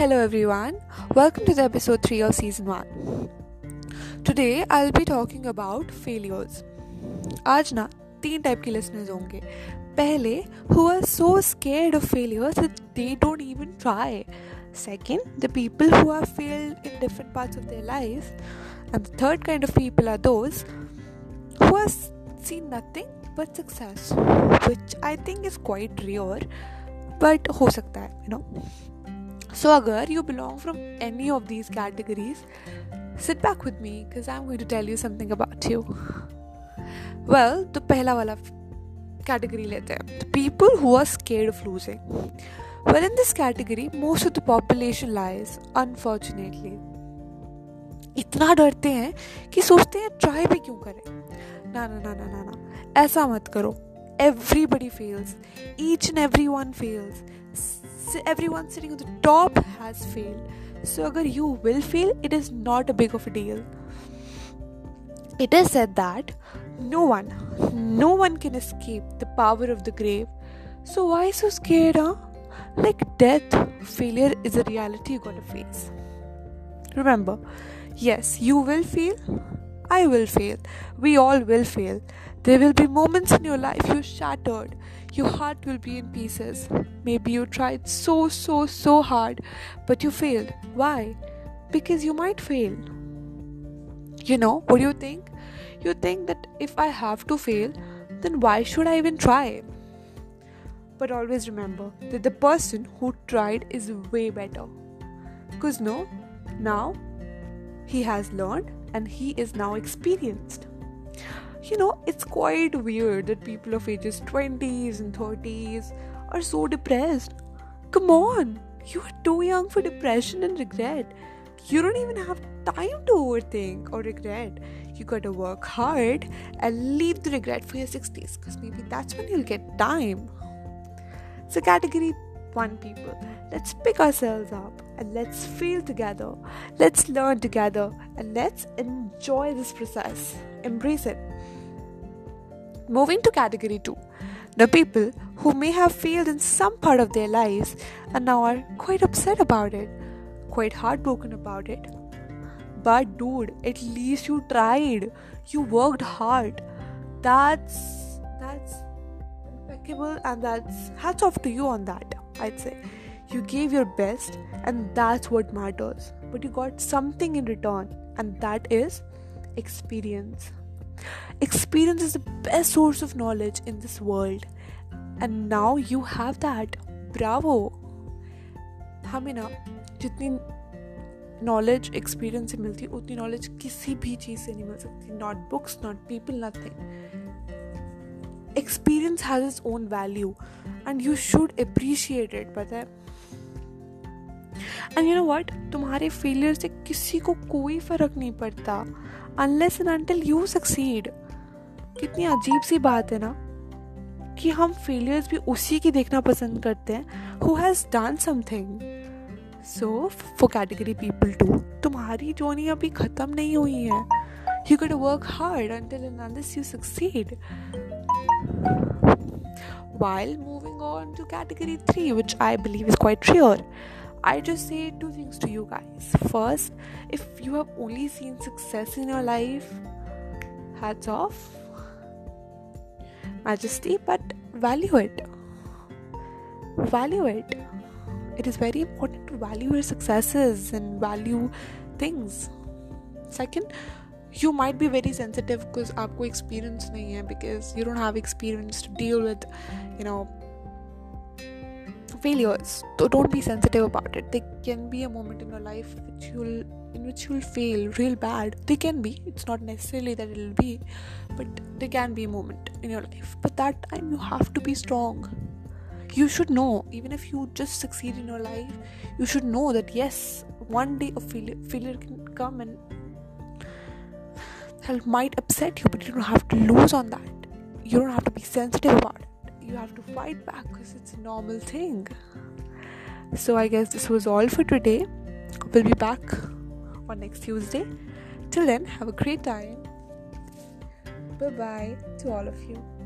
Hello everyone, welcome to the episode 3 of season 1. Today I'll be talking about failures. आज ना तीन type के listeners होंगे. पहले, who are so scared of failures that they don't even try. Second, the people who have failed in different parts of their lives. And the third kind of people are those who have seen nothing but success, which I think is quite rare, but हो सकता है, you know. So agar you belong from any of these categories, sit back with me because I'm going to tell you something about you. Well, तो पहला वाला category लेते हैं. The people who are scared of losing. Well, in this category, most of the population lies, unfortunately. इतना डरते हैं कि सोचते हैं try भी क्यों करें. ना, ऐसा मत करो. Everybody fails. Each and everyone fails. Everyone sitting on the top has failed. So agar you will fail, it is not a big of a deal. It is said that no one can escape the power of the grave. So why so scared, huh? Like death, failure is a reality you're gonna face. Remember, yes, you will fail. I will fail. We all will fail. There will be moments in your life you're shattered. Your heart will be in pieces. Maybe you tried so hard, but you failed. Why? Because you might fail. You know, what do you think? You think that if I have to fail, then why should I even try? But always remember that the person who tried is way better. Because now he has learned and he is now experienced. You know, it's quite weird that people of ages 20s and 30s are so depressed. Come on, you are too young for depression and regret. You don't even have time to overthink or regret. You gotta work hard and leave the regret for your 60s, because maybe that's when you'll get time. So category 1 people, let's pick ourselves up and let's fail together. Let's learn together and let's enjoy this process. Embrace it. Moving to category 2, the people who may have failed in some part of their lives and now are quite upset about it, quite heartbroken about it. But dude, at least you tried, you worked hard. That's impeccable and that's hats off to you on that, I'd say. You gave your best and that's what matters. But you got something in return and that is experience. Experience is the best source of knowledge in this world, and now you have that. Bravo. हमें ना जितनी knowledge experience से मिलती है उतनी knowledge किसी भी चीज़ से नहीं मिल सकती. Not books, not people, nothing. Experience has its own value, and you should appreciate it. पता है? And you know what? तुम्हारे failure से किसी को कोई फर्क नहीं पड़ता. Unless and until you succeed. कितनी अजीब सी बात है ना कि हम failures भी उसी की देखना पसंद करते हैं who has done something. So for category people too, तुम्हारी journey अभी खत्म नहीं हुई है. You gotta work hard until and unless you succeed. While moving on to category 3, which I believe is quite rare, I just say two things to you guys. First, if you have only seen success in your life, hats off, majesty, but value it. Value it. It is very important to value your successes and value things. Second, you might be very sensitive because आपको experience नहीं है, because you don't have experience to deal with, failures. So don't be sensitive about it. There can be a moment in your life in which you'll fail real bad. There can be. It's not necessarily that it'll be, but there can be a moment in your life. But that time you have to be strong. You should know, even if you just succeed in your life, you should know that yes, one day a failure can come and that might upset you, but you don't have to lose on that. You don't have to be sensitive about it. You have to fight back because it's a normal thing. So I guess this was all for today. We'll be back on next Tuesday. Till then, have a great time. Bye-bye to all of you.